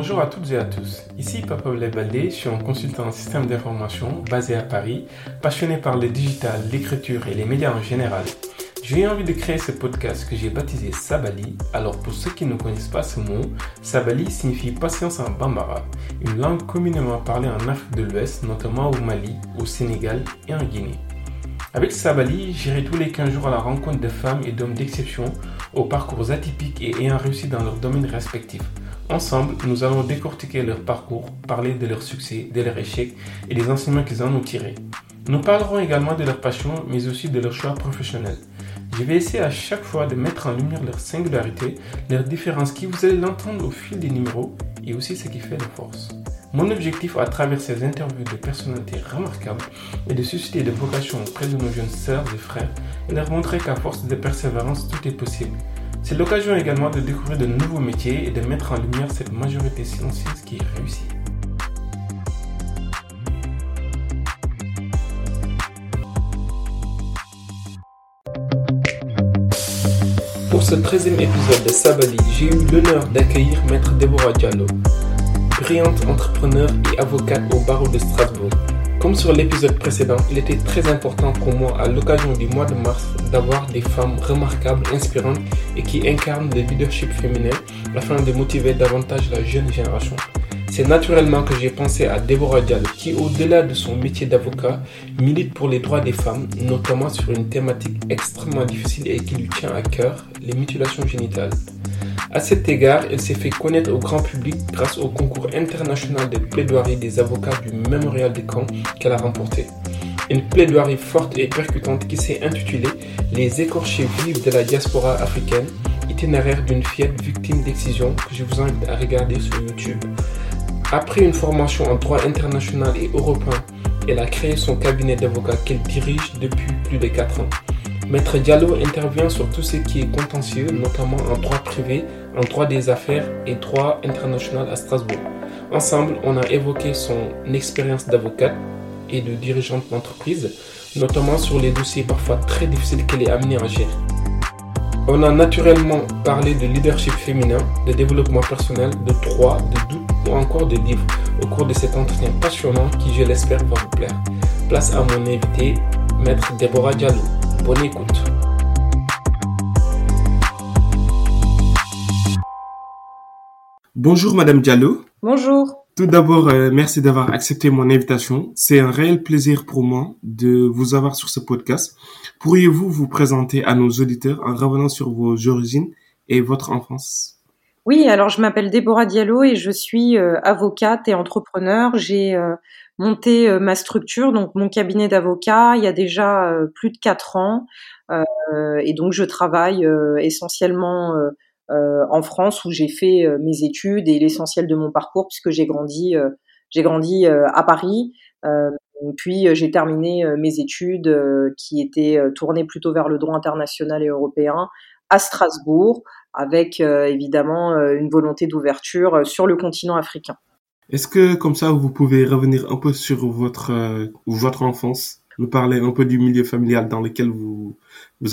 Bonjour à toutes et à tous, ici Papa Lebaldé, je suis un consultant en système d'information basé à Paris, passionné par le digital, l'écriture et les médias en général. J'ai eu envie de créer ce podcast que j'ai baptisé Sabali. Alors pour ceux qui ne connaissent pas ce mot, Sabali signifie patience en Bambara, une langue communément parlée en Afrique de l'Ouest, notamment au Mali, au Sénégal et en Guinée. Avec Sabali, j'irai tous les 15 jours à la rencontre de femmes et d'hommes d'exception aux parcours atypiques et ayant réussi dans leurs domaines respectifs. Ensemble, nous allons décortiquer leur parcours, parler de leurs succès, de leurs échecs et des enseignements qu'ils en ont tirés. Nous parlerons également de leur passion, mais aussi de leurs choix professionnels. Je vais essayer à chaque fois de mettre en lumière leur singularité, leurs différences qui vous allez l'entendre au fil des numéros et aussi ce qui fait leur force. Mon objectif à travers ces interviews de personnalités remarquables est de susciter des vocations auprès de nos jeunes sœurs et frères et leur montrer qu'à force de persévérance, tout est possible. C'est l'occasion également de découvrir de nouveaux métiers et de mettre en lumière cette majorité silencieuse qui est réussie. Pour ce 13e épisode de Sabali, j'ai eu l'honneur d'accueillir Maître Déborah Diallo, brillante entrepreneure et avocate au barreau de Strasbourg. Comme sur l'épisode précédent, il était très important pour moi à l'occasion du mois de mars d'avoir des femmes remarquables, inspirantes et qui incarnent le leadership féminin afin de motiver davantage la jeune génération. C'est naturellement que j'ai pensé à Déborah Diallo qui, au-delà de son métier d'avocat, milite pour les droits des femmes, notamment sur une thématique extrêmement difficile et qui lui tient à cœur, les mutilations génitales. À cet égard, elle s'est fait connaître au grand public grâce au concours international de plaidoirie des avocats du Mémorial de Caen qu'elle a remporté. Une plaidoirie forte et percutante qui s'est intitulée « Les écorchés vives de la diaspora africaine », itinéraire d'une fillette victime d'excision que je vous invite à regarder sur YouTube. Après une formation en droit international et européen, elle a créé son cabinet d'avocats qu'elle dirige depuis plus de 4 ans. Maître Diallo intervient sur tout ce qui est contentieux, notamment en droit privé, en droit des affaires et droit international à Strasbourg. Ensemble, on a évoqué son expérience d'avocate et de dirigeante d'entreprise, notamment sur les dossiers parfois très difficiles qu'elle est amenée à gérer. On a naturellement parlé de leadership féminin, de développement personnel, de droit, de doute ou encore de livres au cours de cet entretien passionnant qui, je l'espère, va vous plaire. Place à mon invité, Maître Déborah Diallo. Bonne écoute. Bonjour Madame Diallo. Bonjour. Tout d'abord, merci d'avoir accepté mon invitation. C'est un réel plaisir pour moi de vous avoir sur ce podcast. Pourriez-vous vous présenter à nos auditeurs en revenant sur vos origines et votre enfance ? Oui, alors je m'appelle Déborah Diallo et je suis avocate et entrepreneur. J'ai monté ma structure, donc mon cabinet d'avocat, il y a déjà plus de 4 ans. Et donc je travaille essentiellement en France où j'ai fait mes études et l'essentiel de mon parcours puisque j'ai grandi à Paris. Puis j'ai terminé mes études qui étaient tournées plutôt vers le droit international et européen à Strasbourg, avec évidemment une volonté d'ouverture sur le continent africain. Est-ce que comme ça vous pouvez revenir un peu sur votre enfance, nous parler un peu du milieu familial dans lequel vous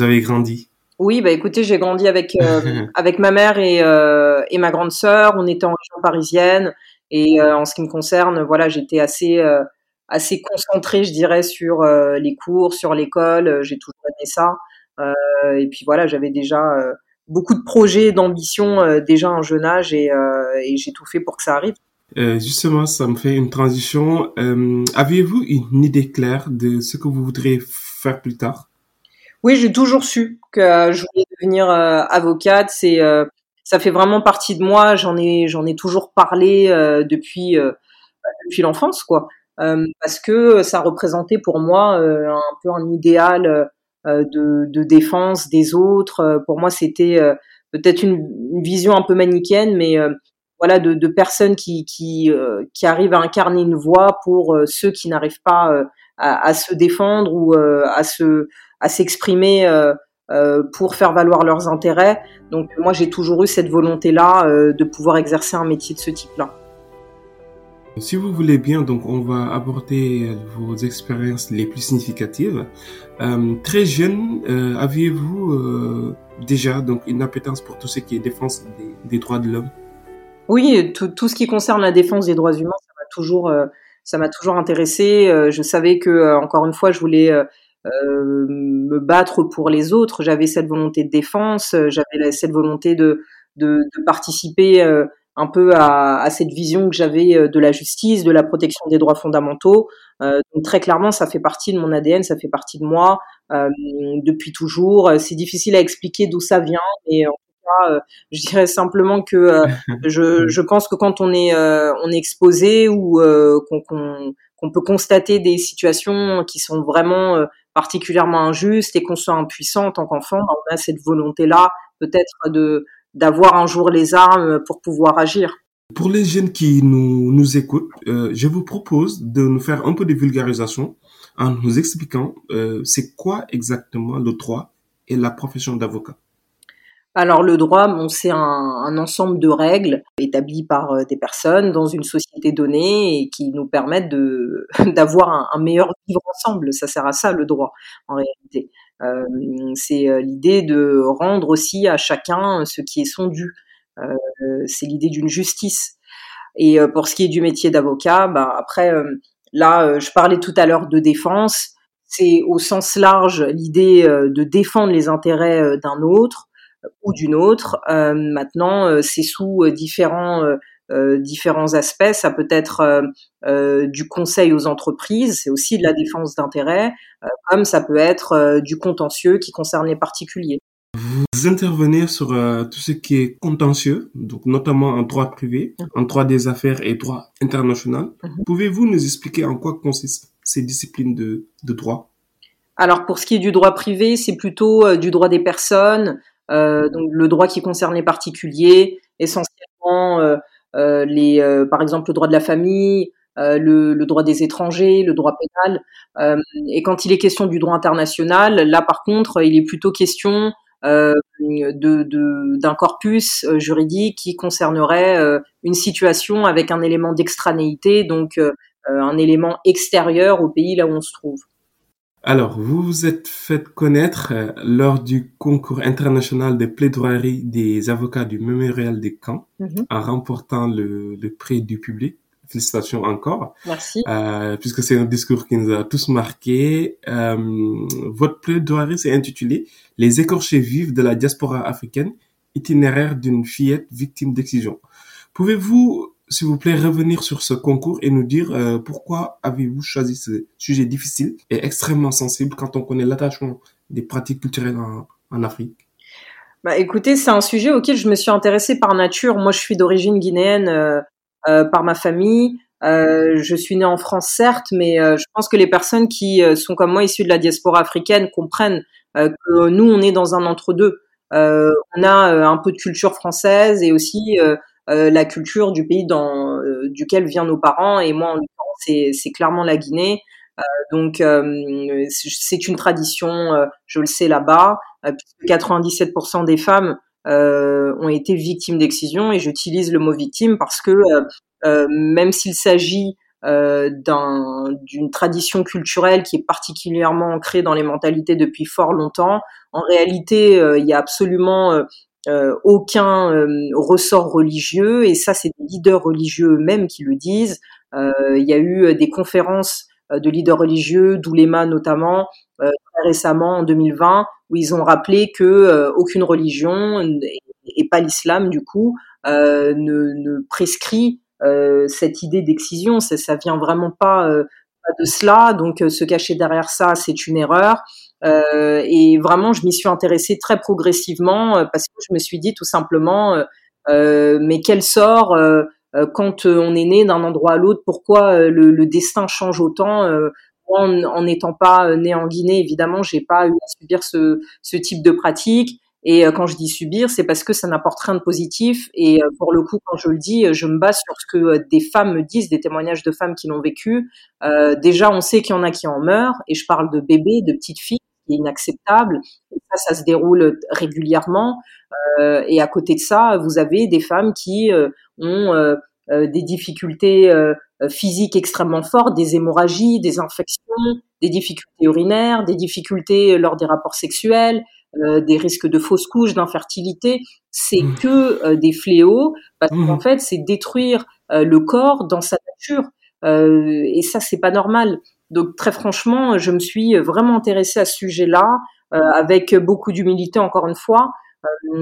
avez grandi? Oui, bah écoutez, j'ai grandi avec ma mère et ma grande sœur. On était en région parisienne et en ce qui me concerne, voilà, j'étais assez concentrée, je dirais, sur les cours, sur l'école. J'ai toujours aimé ça. Et puis voilà, j'avais déjà beaucoup de projets, d'ambitions déjà à un jeune âge et j'ai tout fait pour que ça arrive. Justement, ça me fait une transition. Aviez-vous une idée claire de ce que vous voudriez faire plus tard ? Oui, j'ai toujours su que je voulais devenir avocate. Ça fait vraiment partie de moi. J'en ai toujours parlé depuis l'enfance, quoi. Parce que ça représentait pour moi un peu un idéal. De défense des autres. Pour moi, c'était peut-être une vision un peu manichéenne, mais voilà, de personnes qui arrivent à incarner une voix pour ceux qui n'arrivent pas à se défendre ou à s'exprimer pour faire valoir leurs intérêts. Donc moi, j'ai toujours eu cette volonté-là de pouvoir exercer un métier de ce type-là. Si vous voulez bien, donc on va aborder vos expériences les plus significatives. Très jeune, aviez-vous déjà donc une appétence pour tout ce qui est défense des droits de l'homme ? Oui, tout ce qui concerne la défense des droits humains, ça m'a toujours intéressée. Je savais que, encore une fois, je voulais me battre pour les autres. J'avais cette volonté de défense, j'avais cette volonté de participer un peu à cette vision que j'avais de la justice, de la protection des droits fondamentaux. Donc très clairement, ça fait partie de mon ADN, ça fait partie de moi depuis toujours. C'est difficile à expliquer d'où ça vient, mais en tout cas, je dirais simplement que je pense que quand on est exposé ou qu'on peut constater des situations qui sont vraiment particulièrement injustes et qu'on soit impuissant en tant qu'enfant, bah, on a cette volonté-là peut-être d'avoir un jour les armes pour pouvoir agir. Pour les jeunes qui nous écoutent, je vous propose de nous faire un peu de vulgarisation en nous expliquant c'est quoi exactement le droit et la profession d'avocat. Alors le droit, c'est un ensemble de règles établies par des personnes dans une société donnée et qui nous permettent d'avoir un meilleur vivre ensemble. Ça sert à ça le droit en réalité. C'est l'idée de rendre aussi à chacun ce qui est son dû. C'est l'idée d'une justice. Et pour ce qui est du métier d'avocat, après, je parlais tout à l'heure de défense. C'est au sens large l'idée de défendre les intérêts d'un autre ou d'une autre. Maintenant, c'est sous différents aspects. Ça peut être du conseil aux entreprises, c'est aussi de la défense d'intérêts, comme ça peut être du contentieux qui concerne les particuliers. Vous intervenez sur tout ce qui est contentieux, donc notamment en droit privé, en droit des affaires et droit international. Pouvez-vous nous expliquer en quoi consistent ces disciplines de droit ? Alors pour ce qui est du droit privé, c'est plutôt du droit des personnes, donc le droit qui concerne les particuliers, essentiellement par exemple le droit de la famille, le droit des étrangers, le droit pénal. Et quand il est question du droit international, là par contre, il est plutôt question d'un corpus juridique qui concernerait une situation avec un élément d'extranéité, donc un élément extérieur au pays là où on se trouve. Alors, vous vous êtes fait connaître lors du concours international de plaidoirie des avocats du Mémorial de Caen, en remportant le prix du public. Félicitations encore. Merci. Puisque c'est un discours qui nous a tous marqués. Votre plaidoirie s'est intitulée « Les écorchés vives de la diaspora africaine, itinéraire d'une fillette victime d'excision ». Pouvez-vous, s'il vous plaît, revenir sur ce concours et nous dire pourquoi avez-vous choisi ce sujet difficile et extrêmement sensible quand on connaît l'attachement des pratiques culturelles en Afrique? Écoutez, c'est un sujet auquel je me suis intéressée par nature. Moi, je suis d'origine guinéenne par ma famille. Je suis née en France, certes, mais je pense que les personnes qui sont comme moi issues de la diaspora africaine comprennent que nous, on est dans un entre-deux. On a un peu de culture française et aussi la culture du pays duquel viennent nos parents, et moi en l'occurrence c'est clairement la Guinée, donc c'est une tradition, je le sais là-bas, puisque 97% des femmes ont été victimes d'excision, et j'utilise le mot victime parce que même s'il s'agit d'une tradition culturelle qui est particulièrement ancrée dans les mentalités depuis fort longtemps, en réalité il y a absolument aucun ressort religieux, et ça c'est des leaders religieux eux-mêmes qui le disent. Il y a eu des conférences de leaders religieux, d'ouléma notamment, très récemment en 2020, où ils ont rappelé que aucune religion, et pas l'islam du coup, ne prescrit cette idée d'excision. Ça vient vraiment pas de cela, donc se cacher derrière ça, c'est une erreur. Et vraiment, je m'y suis intéressée très progressivement parce que je me suis dit tout simplement, mais quel sort quand on est né d'un endroit à l'autre, pourquoi le destin change autant? En n'étant pas né en Guinée, évidemment, j'ai pas eu à subir ce type de pratique. Et quand je dis subir, c'est parce que ça n'apporte rien de positif. Et pour le coup, quand je le dis, je me base sur ce que des femmes me disent, des témoignages de femmes qui l'ont vécu. Déjà, on sait qu'il y en a qui en meurent. Et je parle de bébés, de petites filles, qui est inacceptable. Et ça se déroule régulièrement. Et à côté de ça, vous avez des femmes qui ont des difficultés physiques extrêmement fortes, des hémorragies, des infections, des difficultés urinaires, des difficultés lors des rapports sexuels, des risques de fausses couches, d'infertilité, c'est que des fléaux, parce qu'en fait, c'est détruire le corps dans sa nature. Et ça, c'est pas normal. Donc, très franchement, je me suis vraiment intéressée à ce sujet-là, avec beaucoup d'humilité, encore une fois.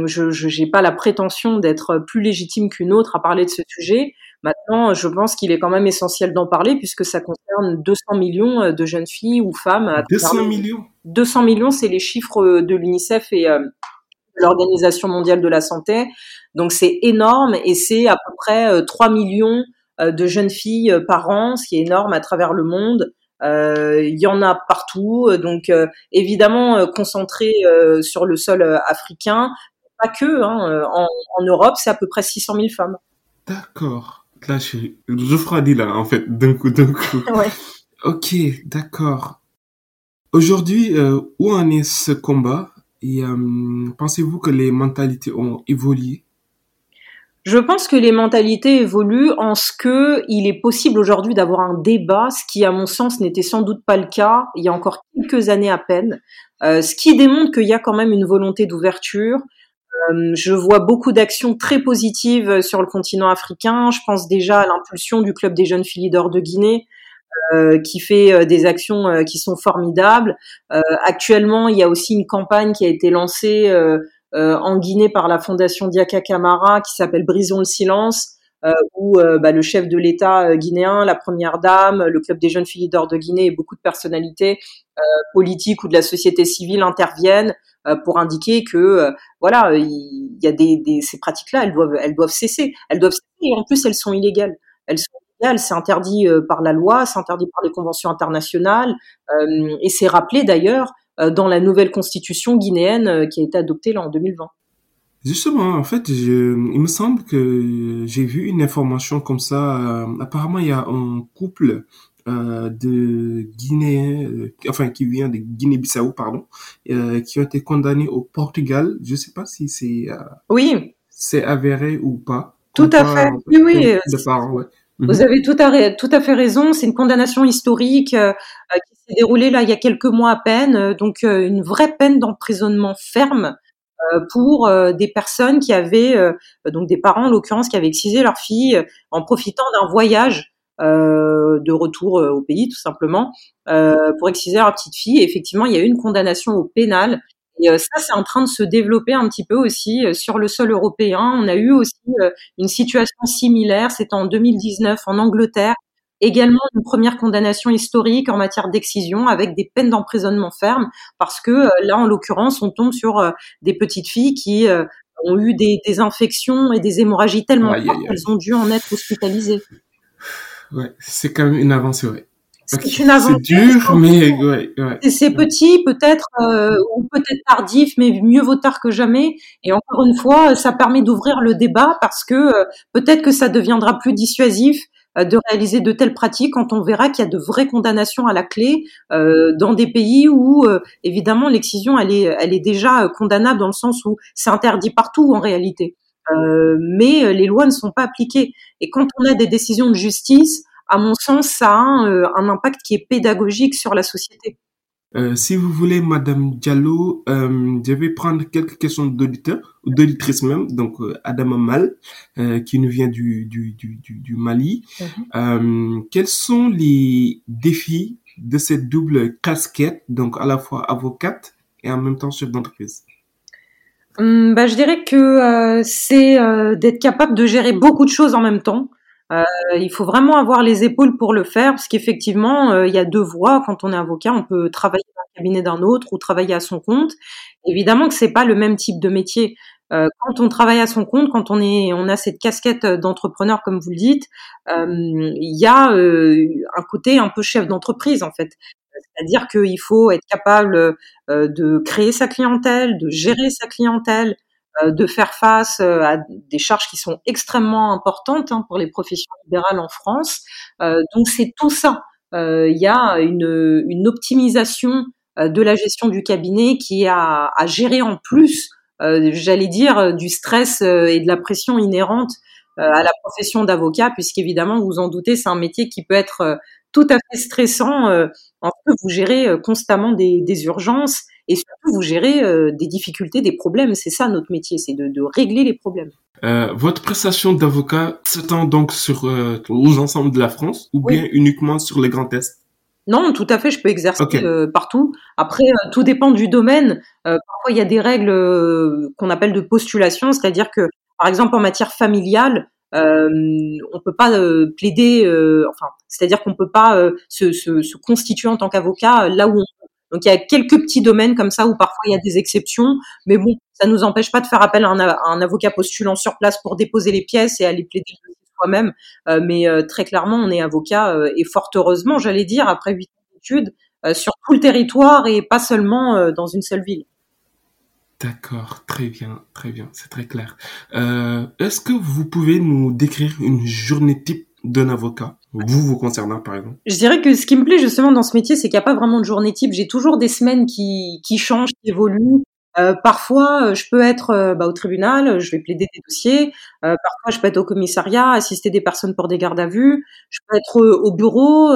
Je n'ai pas la prétention d'être plus légitime qu'une autre à parler de ce sujet. Maintenant, je pense qu'il est quand même essentiel d'en parler puisque ça concerne 200 millions de jeunes filles ou femmes. 200 millions ? 200 millions, c'est les chiffres de l'UNICEF et de l'Organisation mondiale de la santé. Donc, c'est énorme et c'est à peu près 3 millions de jeunes filles par an, ce qui est énorme à travers le monde. Il y en a partout, donc évidemment concentré sur le sol africain, pas que, hein, en Europe, c'est à peu près 600 000 femmes. D'accord, là je refroidis là en fait, d'un coup. Ouais. Ok, d'accord. Aujourd'hui, où en est ce combat et pensez-vous que les mentalités ont évolué? Je pense que les mentalités évoluent en ce que il est possible aujourd'hui d'avoir un débat, ce qui, à mon sens, n'était sans doute pas le cas il y a encore quelques années à peine, ce qui démontre qu'il y a quand même une volonté d'ouverture. Je vois beaucoup d'actions très positives sur le continent africain. Je pense déjà à l'impulsion du Club des jeunes filles leaders de Guinée, qui fait des actions qui sont formidables. Actuellement, il y a aussi une campagne qui a été lancée en Guinée par la fondation Diaka Kamara qui s'appelle Brisons le silence, où le chef de l'État guinéen, la première dame, le Club des jeunes filles leaders de Guinée et beaucoup de personnalités politiques ou de la société civile interviennent pour indiquer que il y a ces pratiques-là, elles doivent cesser. Elles doivent cesser et en plus elles sont illégales. Elles sont illégales, c'est interdit par la loi, c'est interdit par les conventions internationales et c'est rappelé d'ailleurs dans la nouvelle constitution guinéenne qui a été adoptée là en 2020. Justement, en fait, il me semble que j'ai vu une information comme ça. Apparemment, il y a un couple de Guinéens, qui vient de Guinée-Bissau, qui ont été condamnés au Portugal. Je ne sais pas si c'est avéré ou pas. Tout à fait, oui. De parents, ouais. Vous avez tout à fait raison. C'est une condamnation historique qui s'est déroulée là il y a quelques mois à peine. Donc une vraie peine d'emprisonnement ferme pour des personnes qui avaient donc des parents en l'occurrence qui avaient excisé leur fille en profitant d'un voyage de retour au pays tout simplement pour exciser leur petite fille. Et effectivement, il y a eu une condamnation au pénal. Et ça, c'est en train de se développer un petit peu aussi sur le sol européen. On a eu aussi une situation similaire, c'était en 2019 en Angleterre, également une première condamnation historique en matière d'excision avec des peines d'emprisonnement ferme, parce que là, en l'occurrence, on tombe sur des petites filles qui ont eu des infections et des hémorragies tellement fortes qu'elles ont dû en être hospitalisées. Ouais, c'est quand même une avancée, ouais. C'est dur, mais c'est petit, peut-être, ou peut-être tardif, mais mieux vaut tard que jamais. Et encore une fois, ça permet d'ouvrir le débat parce que peut-être que ça deviendra plus dissuasif de réaliser de telles pratiques quand on verra qu'il y a de vraies condamnations à la clé dans des pays où, évidemment, l'excision, elle est déjà condamnable dans le sens où c'est interdit partout en réalité. Mais les lois ne sont pas appliquées. Et quand on a des décisions de justice, à mon sens, ça a un impact qui est pédagogique sur la société. Si vous voulez, Madame Diallo, je vais prendre quelques questions d'auditeurs, ou d'auditrices même, donc Adam Amal, qui nous vient du Mali. Mm-hmm. Quels sont les défis de cette double casquette, donc à la fois avocate et en même temps chef d'entreprise ? Je dirais que c'est d'être capable de gérer beaucoup de choses en même temps. Il faut vraiment avoir les épaules pour le faire, parce qu'effectivement, il y a deux voies. Quand on est avocat, on peut travailler dans le cabinet d'un autre ou travailler à son compte. Évidemment que c'est pas le même type de métier. Quand on travaille à son compte, quand on a cette casquette d'entrepreneur, comme vous le dites, il y a un côté un peu chef d'entreprise, en fait. C'est-à-dire qu'il faut être capable de créer sa clientèle, de gérer sa clientèle, de faire face à des charges qui sont extrêmement importantes pour les professions libérales en France. Donc c'est tout ça. Il y a une optimisation de la gestion du cabinet qui a à gérer en plus, j'allais dire, du stress et de la pression inhérente à la profession d'avocat, puisqu'évidemment, vous vous en doutez, c'est un métier qui peut être tout à fait stressant. En fait, vous gérez constamment des urgences et surtout vous gérez des difficultés, des problèmes. C'est ça notre métier, c'est de régler les problèmes. Votre prestation d'avocat s'étend donc sur l'ensemble de la France ou bien uniquement sur les grands tests? Non, tout à fait, je peux exercer partout. Après, tout dépend du domaine. Parfois, il y a des règles qu'on appelle de postulation, c'est-à-dire que, par exemple, en matière familiale, on peut pas plaider, c'est-à-dire qu'on peut pas se constituer en tant qu'avocat là où on peut. Donc, il y a quelques petits domaines comme ça où parfois il y a des exceptions, mais bon, ça nous empêche pas de faire appel à un avocat postulant sur place pour déposer les pièces et aller plaider soi-même. Mais très clairement, on est avocat et fort heureusement, j'allais dire, après 8 ans d'études, sur tout le territoire et pas seulement dans une seule ville. D'accord, très bien, c'est très clair. Est-ce que vous pouvez nous décrire une journée type d'un avocat, vous concernant par exemple? Je dirais que ce qui me plaît justement dans ce métier, c'est qu'il n'y a pas vraiment de journée type. J'ai toujours des semaines qui changent, qui évoluent. Parfois, je peux être au tribunal, je vais plaider des dossiers. Parfois, je peux être au commissariat, assister des personnes pour des gardes à vue. Je peux être au bureau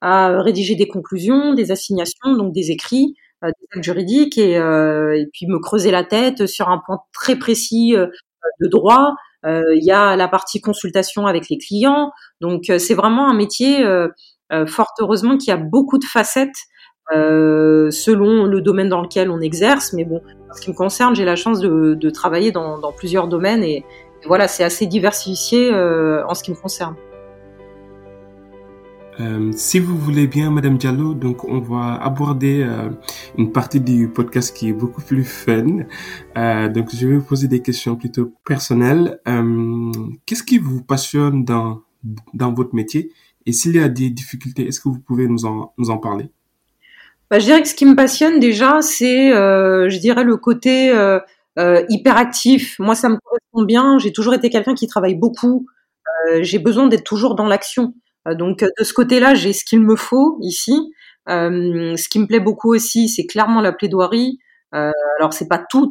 à rédiger des conclusions, des assignations, donc des écrits. Des actes juridiques et puis me creuser la tête sur un point très précis de droit. Il y a la partie consultation avec les clients. Donc, c'est vraiment un métier, fort heureusement, qui a beaucoup de facettes selon le domaine dans lequel on exerce. Mais bon, en ce qui me concerne, j'ai la chance de travailler dans plusieurs domaines et voilà, c'est assez diversifié en ce qui me concerne. Si vous voulez bien, Madame Diallo, donc on va aborder une partie du podcast qui est beaucoup plus fun. Donc, je vais vous poser des questions plutôt personnelles. Qu'est-ce qui vous passionne dans votre métier? Et s'il y a des difficultés, est-ce que vous pouvez nous en parler? Je dirais que ce qui me passionne déjà, c'est, je dirais, le côté hyperactif. Moi, ça me correspond bien. J'ai toujours été quelqu'un qui travaille beaucoup. J'ai besoin d'être toujours dans l'action. Donc de ce côté-là, j'ai ce qu'il me faut ici. Ce qui me plaît beaucoup aussi, c'est clairement la plaidoirie. Alors c'est pas tout,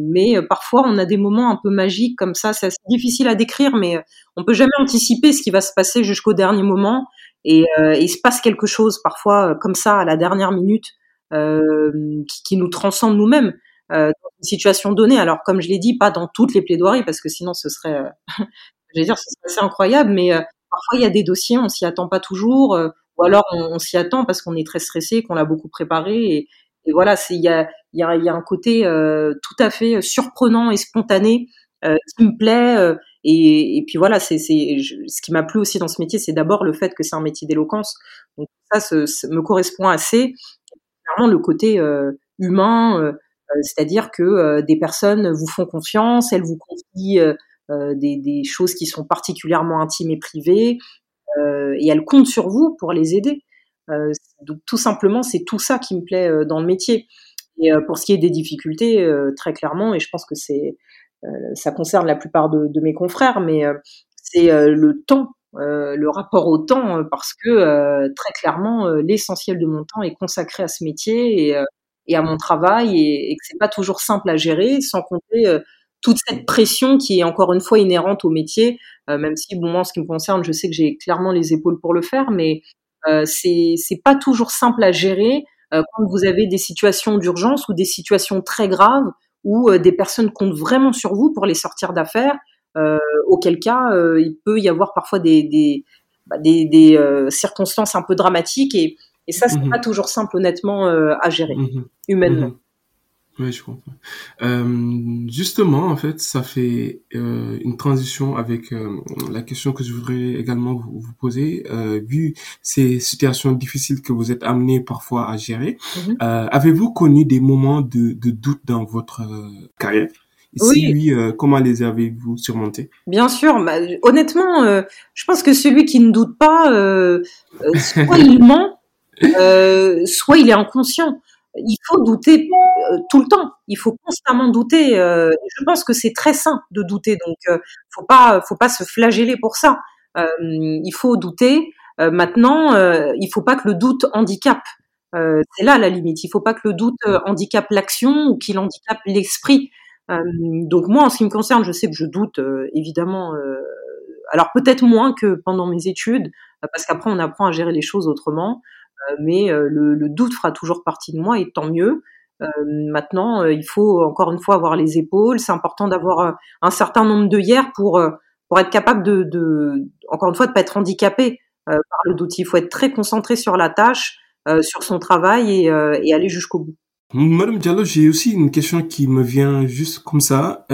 mais parfois on a des moments un peu magiques comme ça. C'est assez difficile à décrire, mais on peut jamais anticiper ce qui va se passer jusqu'au dernier moment. Et il se passe quelque chose parfois comme ça à la dernière minute qui nous transcende nous-mêmes. Dans une situation donnée. Alors comme je l'ai dit, pas dans toutes les plaidoiries parce que sinon ce serait, ce serait assez incroyable, mais parfois, il y a des dossiers, on s'y attend pas toujours, ou alors on s'y attend parce qu'on est très stressé, qu'on l'a beaucoup préparé, et voilà, il y a un côté tout à fait surprenant et spontané qui me plaît, et puis voilà, ce qui m'a plu aussi dans ce métier, c'est d'abord le fait que c'est un métier d'éloquence, donc ça, ça me correspond assez, clairement le côté humain, c'est-à-dire que des personnes vous font confiance, elles vous confient des choses qui sont particulièrement intimes et privées, et elles comptent sur vous pour les aider. Donc tout simplement, c'est tout ça qui me plaît dans le métier. Et pour ce qui est des difficultés, très clairement, et je pense que ça concerne la plupart de mes confrères, mais c'est le temps, le rapport au temps, parce que très clairement, l'essentiel de mon temps est consacré à ce métier et à mon travail, et que c'est pas toujours simple à gérer, sans compter toute cette pression qui est encore une fois inhérente au métier, même si, bon, moi, en ce qui me concerne, je sais que j'ai clairement les épaules pour le faire, mais c'est pas toujours simple à gérer quand vous avez des situations d'urgence ou des situations très graves où des personnes comptent vraiment sur vous pour les sortir d'affaires, auquel cas il peut y avoir parfois des circonstances un peu dramatiques et ça, c'est pas toujours simple, honnêtement, à gérer, humainement. Oui, je comprends. Justement, en fait, ça fait une transition avec la question que je voudrais également vous poser. Vu ces situations difficiles que vous êtes amenés parfois à gérer, avez-vous connu des moments de doute dans votre carrière? Oui. Si oui, comment les avez-vous surmontés? Bien sûr. Honnêtement, je pense que celui qui ne doute pas, soit il ment, soit il est inconscient. Il faut douter tout le temps. Il faut constamment douter. Je pense que c'est très sain de douter. Donc, faut pas se flageller pour ça. Il faut douter. Maintenant, il faut pas que le doute handicape. C'est là la limite. Il faut pas que le doute handicape l'action ou qu'il handicape l'esprit. Donc moi, en ce qui me concerne, je sais que je doute évidemment. Alors peut-être moins que pendant mes études, parce qu'après on apprend à gérer les choses autrement. Mais le doute fera toujours partie de moi et tant mieux. Maintenant, il faut encore une fois avoir les épaules. C'est important d'avoir un certain nombre d'œillères pour être capable de encore une fois de pas être handicapé par le doute. Il faut être très concentré sur la tâche, sur son travail et aller jusqu'au bout. Madame Diallo, j'ai aussi une question qui me vient juste comme ça.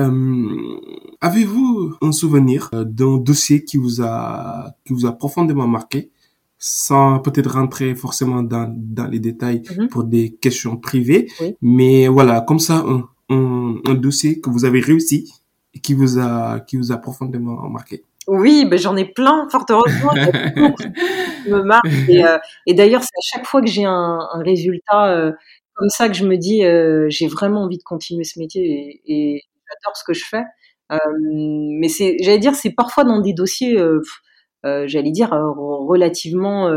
Avez-vous un souvenir d'un dossier qui vous a profondément marqué, sans peut-être rentrer forcément dans les détails pour des questions privées, mais voilà, comme ça, un dossier que vous avez réussi et qui vous a profondément marqué? Oui, ben j'en ai plein, fort heureusement. Je me marque et d'ailleurs, c'est à chaque fois que j'ai un résultat comme ça que je me dis j'ai vraiment envie de continuer ce métier et j'adore ce que je fais. Mais c'est parfois dans des dossiers, relativement.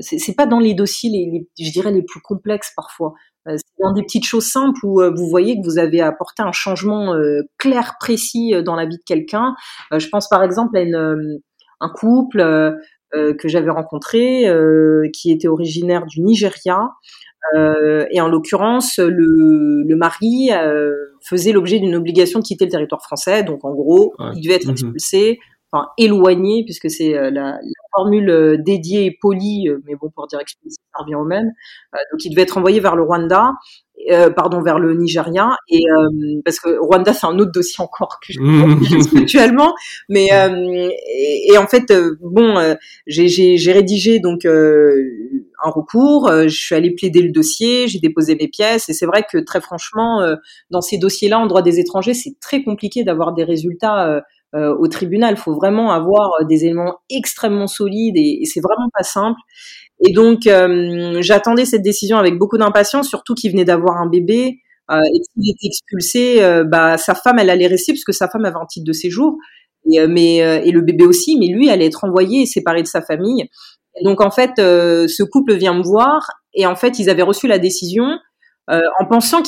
C'est pas dans les dossiers je dirais les plus complexes parfois. C'est dans des petites choses simples où vous voyez que vous avez apporté un changement clair, précis dans la vie de quelqu'un. Je pense par exemple à un couple que j'avais rencontré qui était originaire du Nigeria. Et en l'occurrence, le mari faisait l'objet d'une obligation de quitter le territoire français. Donc, en gros, il devait être expulsé, enfin éloigné, puisque c'est la formule dédiée et polie, mais bon, pour dire expulsé, ça revient au même. Donc, il devait être envoyé vers le Rwanda, vers le Nigeria, parce que Rwanda, c'est un autre dossier encore que je actuellement. Mais et en fait, j'ai rédigé donc un recours, je suis allée plaider le dossier, j'ai déposé mes pièces, et c'est vrai que très franchement, dans ces dossiers-là, en droit des étrangers, c'est très compliqué d'avoir des résultats au tribunal. Il faut vraiment avoir des éléments extrêmement solides et c'est vraiment pas simple. Et donc, j'attendais cette décision avec beaucoup d'impatience, surtout qu'il venait d'avoir un bébé et qu'il était expulsé. Sa femme, elle allait rester parce que sa femme avait un titre de séjour, et le bébé aussi, mais lui allait être envoyé et séparé de sa famille. Et donc, en fait, ce couple vient me voir et en fait, ils avaient reçu la décision en pensant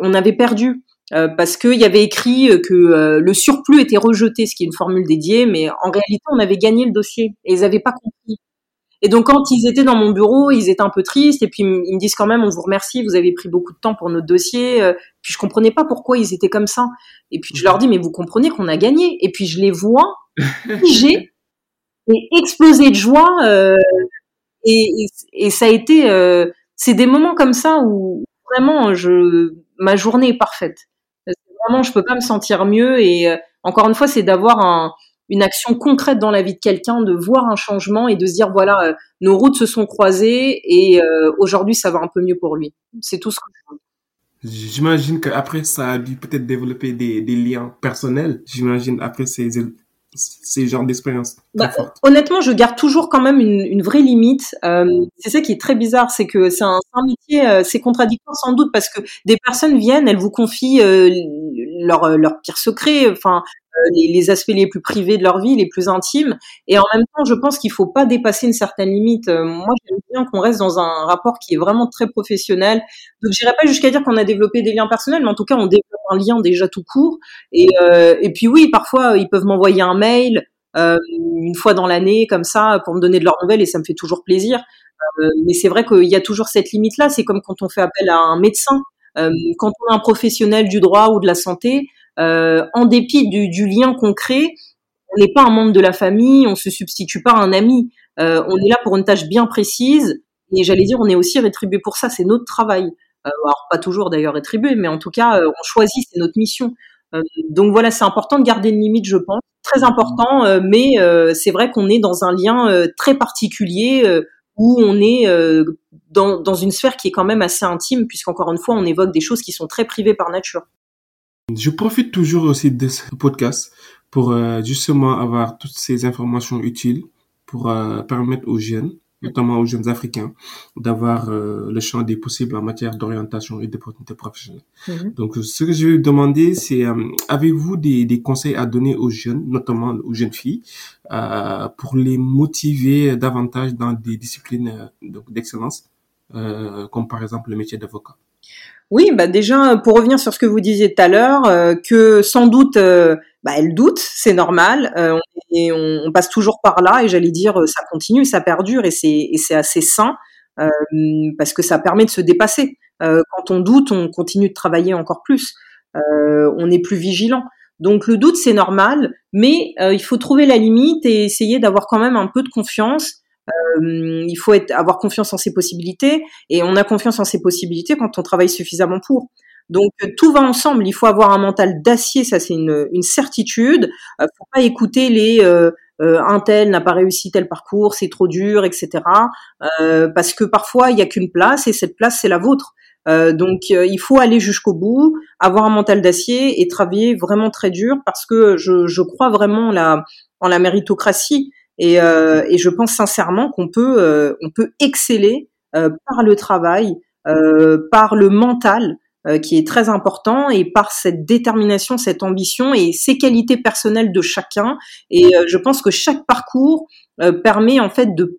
on avait perdu parce qu'il y avait écrit que le surplus était rejeté, ce qui est une formule dédiée, mais en réalité, on avait gagné le dossier et ils n'avaient pas compris. Et donc, quand ils étaient dans mon bureau, ils étaient un peu tristes et puis ils me disent quand même « on vous remercie, vous avez pris beaucoup de temps pour notre dossier ». Puis, je comprenais pas pourquoi ils étaient comme ça. Et puis, je leur dis « mais vous comprenez qu'on a gagné ». Et puis, je les vois figés et explosé de joie, et ça a été, c'est des moments comme ça où vraiment ma journée est parfaite. Vraiment, je peux pas me sentir mieux, et encore une fois, c'est d'avoir une action concrète dans la vie de quelqu'un, de voir un changement et de se dire voilà, nos routes se sont croisées et aujourd'hui ça va un peu mieux pour lui. C'est tout ce que je veux. J'imagine qu'après ça a dû peut-être développer des liens personnels. J'imagine après ces genres d'expériences. Honnêtement, je garde toujours quand même une vraie limite. C'est ça qui est très bizarre, c'est que c'est un métier, c'est contradictoire sans doute, parce que des personnes viennent, elles vous confient leurs pires secrets, les aspects les plus privés de leur vie, les plus intimes. Et en même temps, je pense qu'il faut pas dépasser une certaine limite. Moi, j'aime bien qu'on reste dans un rapport qui est vraiment très professionnel. Donc, j'irai pas jusqu'à dire qu'on a développé des liens personnels, mais en tout cas, on développe un lien déjà tout court. Et puis oui, parfois, ils peuvent m'envoyer un mail une fois dans l'année, comme ça, pour me donner de leurs nouvelles, et ça me fait toujours plaisir. Mais c'est vrai qu'il y a toujours cette limite-là. C'est comme quand on fait appel à un médecin. Quand on est un professionnel du droit ou de la santé, en dépit du lien concret, on n'est pas un membre de la famille, on se substitue pas à un ami. On est là pour une tâche bien précise, et j'allais dire, on est aussi rétribué pour ça, c'est notre travail. Alors pas toujours d'ailleurs rétribué, mais en tout cas, on choisit, c'est notre mission. Donc voilà, c'est important de garder une limite, je pense, très important. Mais c'est vrai qu'on est dans un lien très particulier où on est dans une sphère qui est quand même assez intime, puisqu'encore une fois, on évoque des choses qui sont très privées par nature. Je profite toujours aussi de ce podcast pour justement avoir toutes ces informations utiles pour permettre aux jeunes, notamment aux jeunes africains, d'avoir le champ des possibles en matière d'orientation et d'opportunités professionnelles. Donc, ce que je vais vous demander, c'est avez-vous des conseils à donner aux jeunes, notamment aux jeunes filles, pour les motiver davantage dans des disciplines d'excellence, comme par exemple le métier d'avocat? Oui, déjà, pour revenir sur ce que vous disiez tout à l'heure, que sans doute, elle doute, c'est normal, et on passe toujours par là, et j'allais dire, ça continue, ça perdure, et c'est assez sain, parce que ça permet de se dépasser. Quand on doute, on continue de travailler encore plus. On est plus vigilant. Donc le doute, c'est normal, mais il faut trouver la limite et essayer d'avoir quand même un peu de confiance. Il faut avoir confiance en ses possibilités, et on a confiance en ses possibilités quand on travaille suffisamment pour. Donc tout va ensemble. Il faut avoir un mental d'acier, ça c'est une certitude. Faut pas écouter les un tel n'a pas réussi tel parcours, c'est trop dur, etc. Parce que parfois il y a qu'une place et cette place c'est la vôtre. Donc il faut aller jusqu'au bout, avoir un mental d'acier et travailler vraiment très dur, parce que je crois vraiment en la méritocratie, et je pense sincèrement qu'on peut exceller par le travail, par le mental qui est très important, et par cette détermination, cette ambition et ces qualités personnelles de chacun. Et je pense que chaque parcours permet en fait de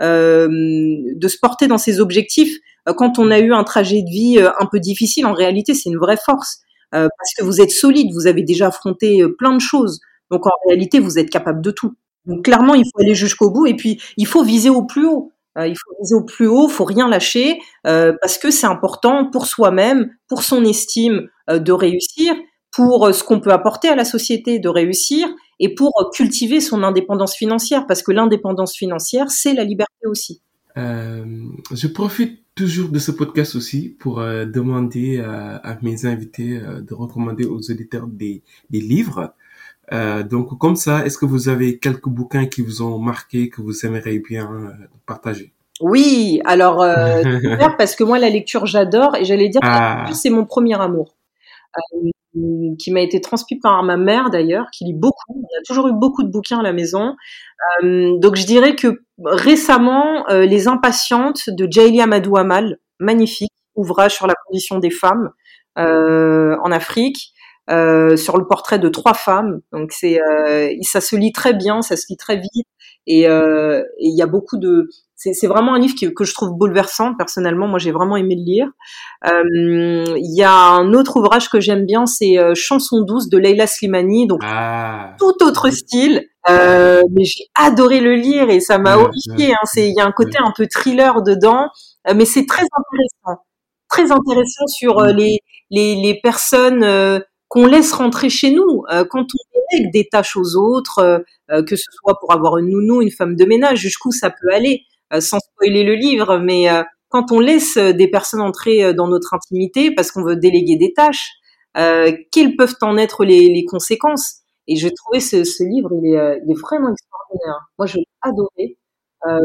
se porter dans ses objectifs. Quand on a eu un trajet de vie un peu difficile, en réalité, c'est une vraie force, parce que vous êtes solide, vous avez déjà affronté plein de choses. Donc, en réalité, vous êtes capable de tout. Donc, clairement, il faut aller jusqu'au bout, et puis, il faut viser au plus haut. Il faut viser au plus haut, il faut rien lâcher, parce que c'est important pour soi-même, pour son estime de réussir, pour ce qu'on peut apporter à la société de réussir, et pour cultiver son indépendance financière, parce que l'indépendance financière, c'est la liberté aussi. Je profite toujours de ce podcast aussi pour demander à mes invités de recommander aux auditeurs des livres. Donc comme ça, est-ce que vous avez quelques bouquins qui vous ont marqué, que vous aimeriez bien partager? Oui, alors parce que moi la lecture j'adore, et j'allais dire que la lecture c'est mon premier amour, qui m'a été transmis par ma mère d'ailleurs, qui lit beaucoup. On a toujours eu beaucoup de bouquins à la maison. Donc je dirais que récemment, Les Impatientes de Jaïli Amadou Amal, magnifique ouvrage sur la condition des femmes en Afrique, sur le portrait de 3 femmes. Donc c'est, ça se lit très bien, ça se lit très vite, et il y a beaucoup de... C'est vraiment un livre que je trouve bouleversant. Personnellement, moi, j'ai vraiment aimé le lire. Il y a un autre ouvrage que j'aime bien, c'est Chansons douces de Leila Slimani. Donc, tout autre style. Mais j'ai adoré le lire et ça m'a horrifiée. Hein. Il y a un côté un peu thriller dedans, mais c'est très intéressant. Très intéressant sur les personnes qu'on laisse rentrer chez nous. Quand on délègue des tâches aux autres, que ce soit pour avoir une nounou, une femme de ménage, jusqu'où ça peut aller. Sans spoiler le livre, mais quand on laisse des personnes entrer dans notre intimité parce qu'on veut déléguer des tâches, quelles peuvent en être les conséquences? Et j'ai trouvé ce livre, il est vraiment extraordinaire. Moi, je l'ai adoré.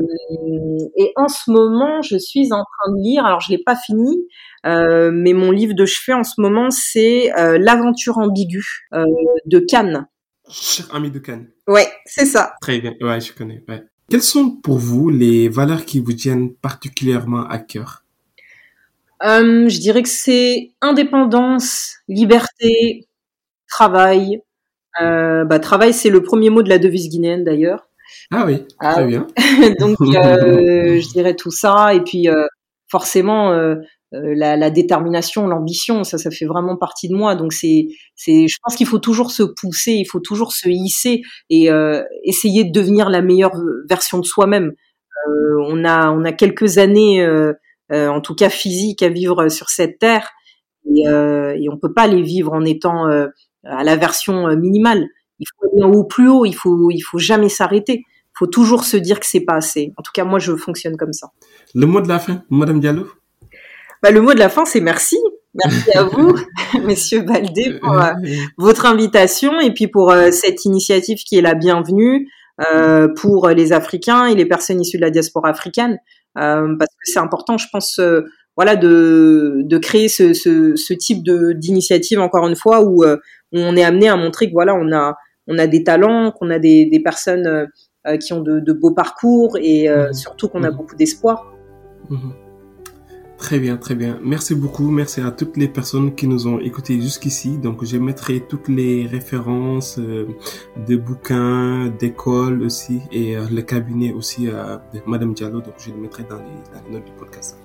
Et en ce moment, je suis en train de lire, alors je l'ai pas fini, mais mon livre de chevet en ce moment, c'est L'aventure ambiguë de Cannes. Cher Ami de Cannes. Ouais, c'est ça. Très bien, ouais, je connais, ouais. Quelles sont pour vous les valeurs qui vous tiennent particulièrement à cœur? Je dirais que c'est indépendance, liberté, travail. Travail, c'est le premier mot de la devise guinéenne d'ailleurs. Ah oui, très bien. Donc, je dirais tout ça. Et puis, forcément, la détermination, l'ambition, ça fait vraiment partie de moi. Donc, je pense qu'il faut toujours se pousser, il faut toujours se hisser et essayer de devenir la meilleure version de soi-même. On a quelques années, en tout cas physiques, à vivre sur cette terre, et on peut pas les vivre en étant à la version minimale. Il faut aller au plus haut, il faut jamais s'arrêter. Il faut toujours se dire que c'est pas assez. En tout cas, moi, je fonctionne comme ça. Le mot de la fin, Madame Diallo. Le mot de la fin, c'est merci. Merci à vous, Monsieur Baldé, pour votre invitation et puis pour cette initiative qui est la bienvenue pour les Africains et les personnes issues de la diaspora africaine, parce que c'est important, je pense, de créer ce type d'initiative, encore une fois, où on est amené à montrer que on a des talents, qu'on a des personnes qui ont de beaux parcours, et surtout qu'on a beaucoup d'espoir. Très bien, très bien. Merci beaucoup. Merci à toutes les personnes qui nous ont écoutés jusqu'ici. Donc, je mettrai toutes les références de bouquins, d'écoles aussi, et le cabinet aussi de Madame Diallo. Donc, je le mettrai dans les notes du podcast.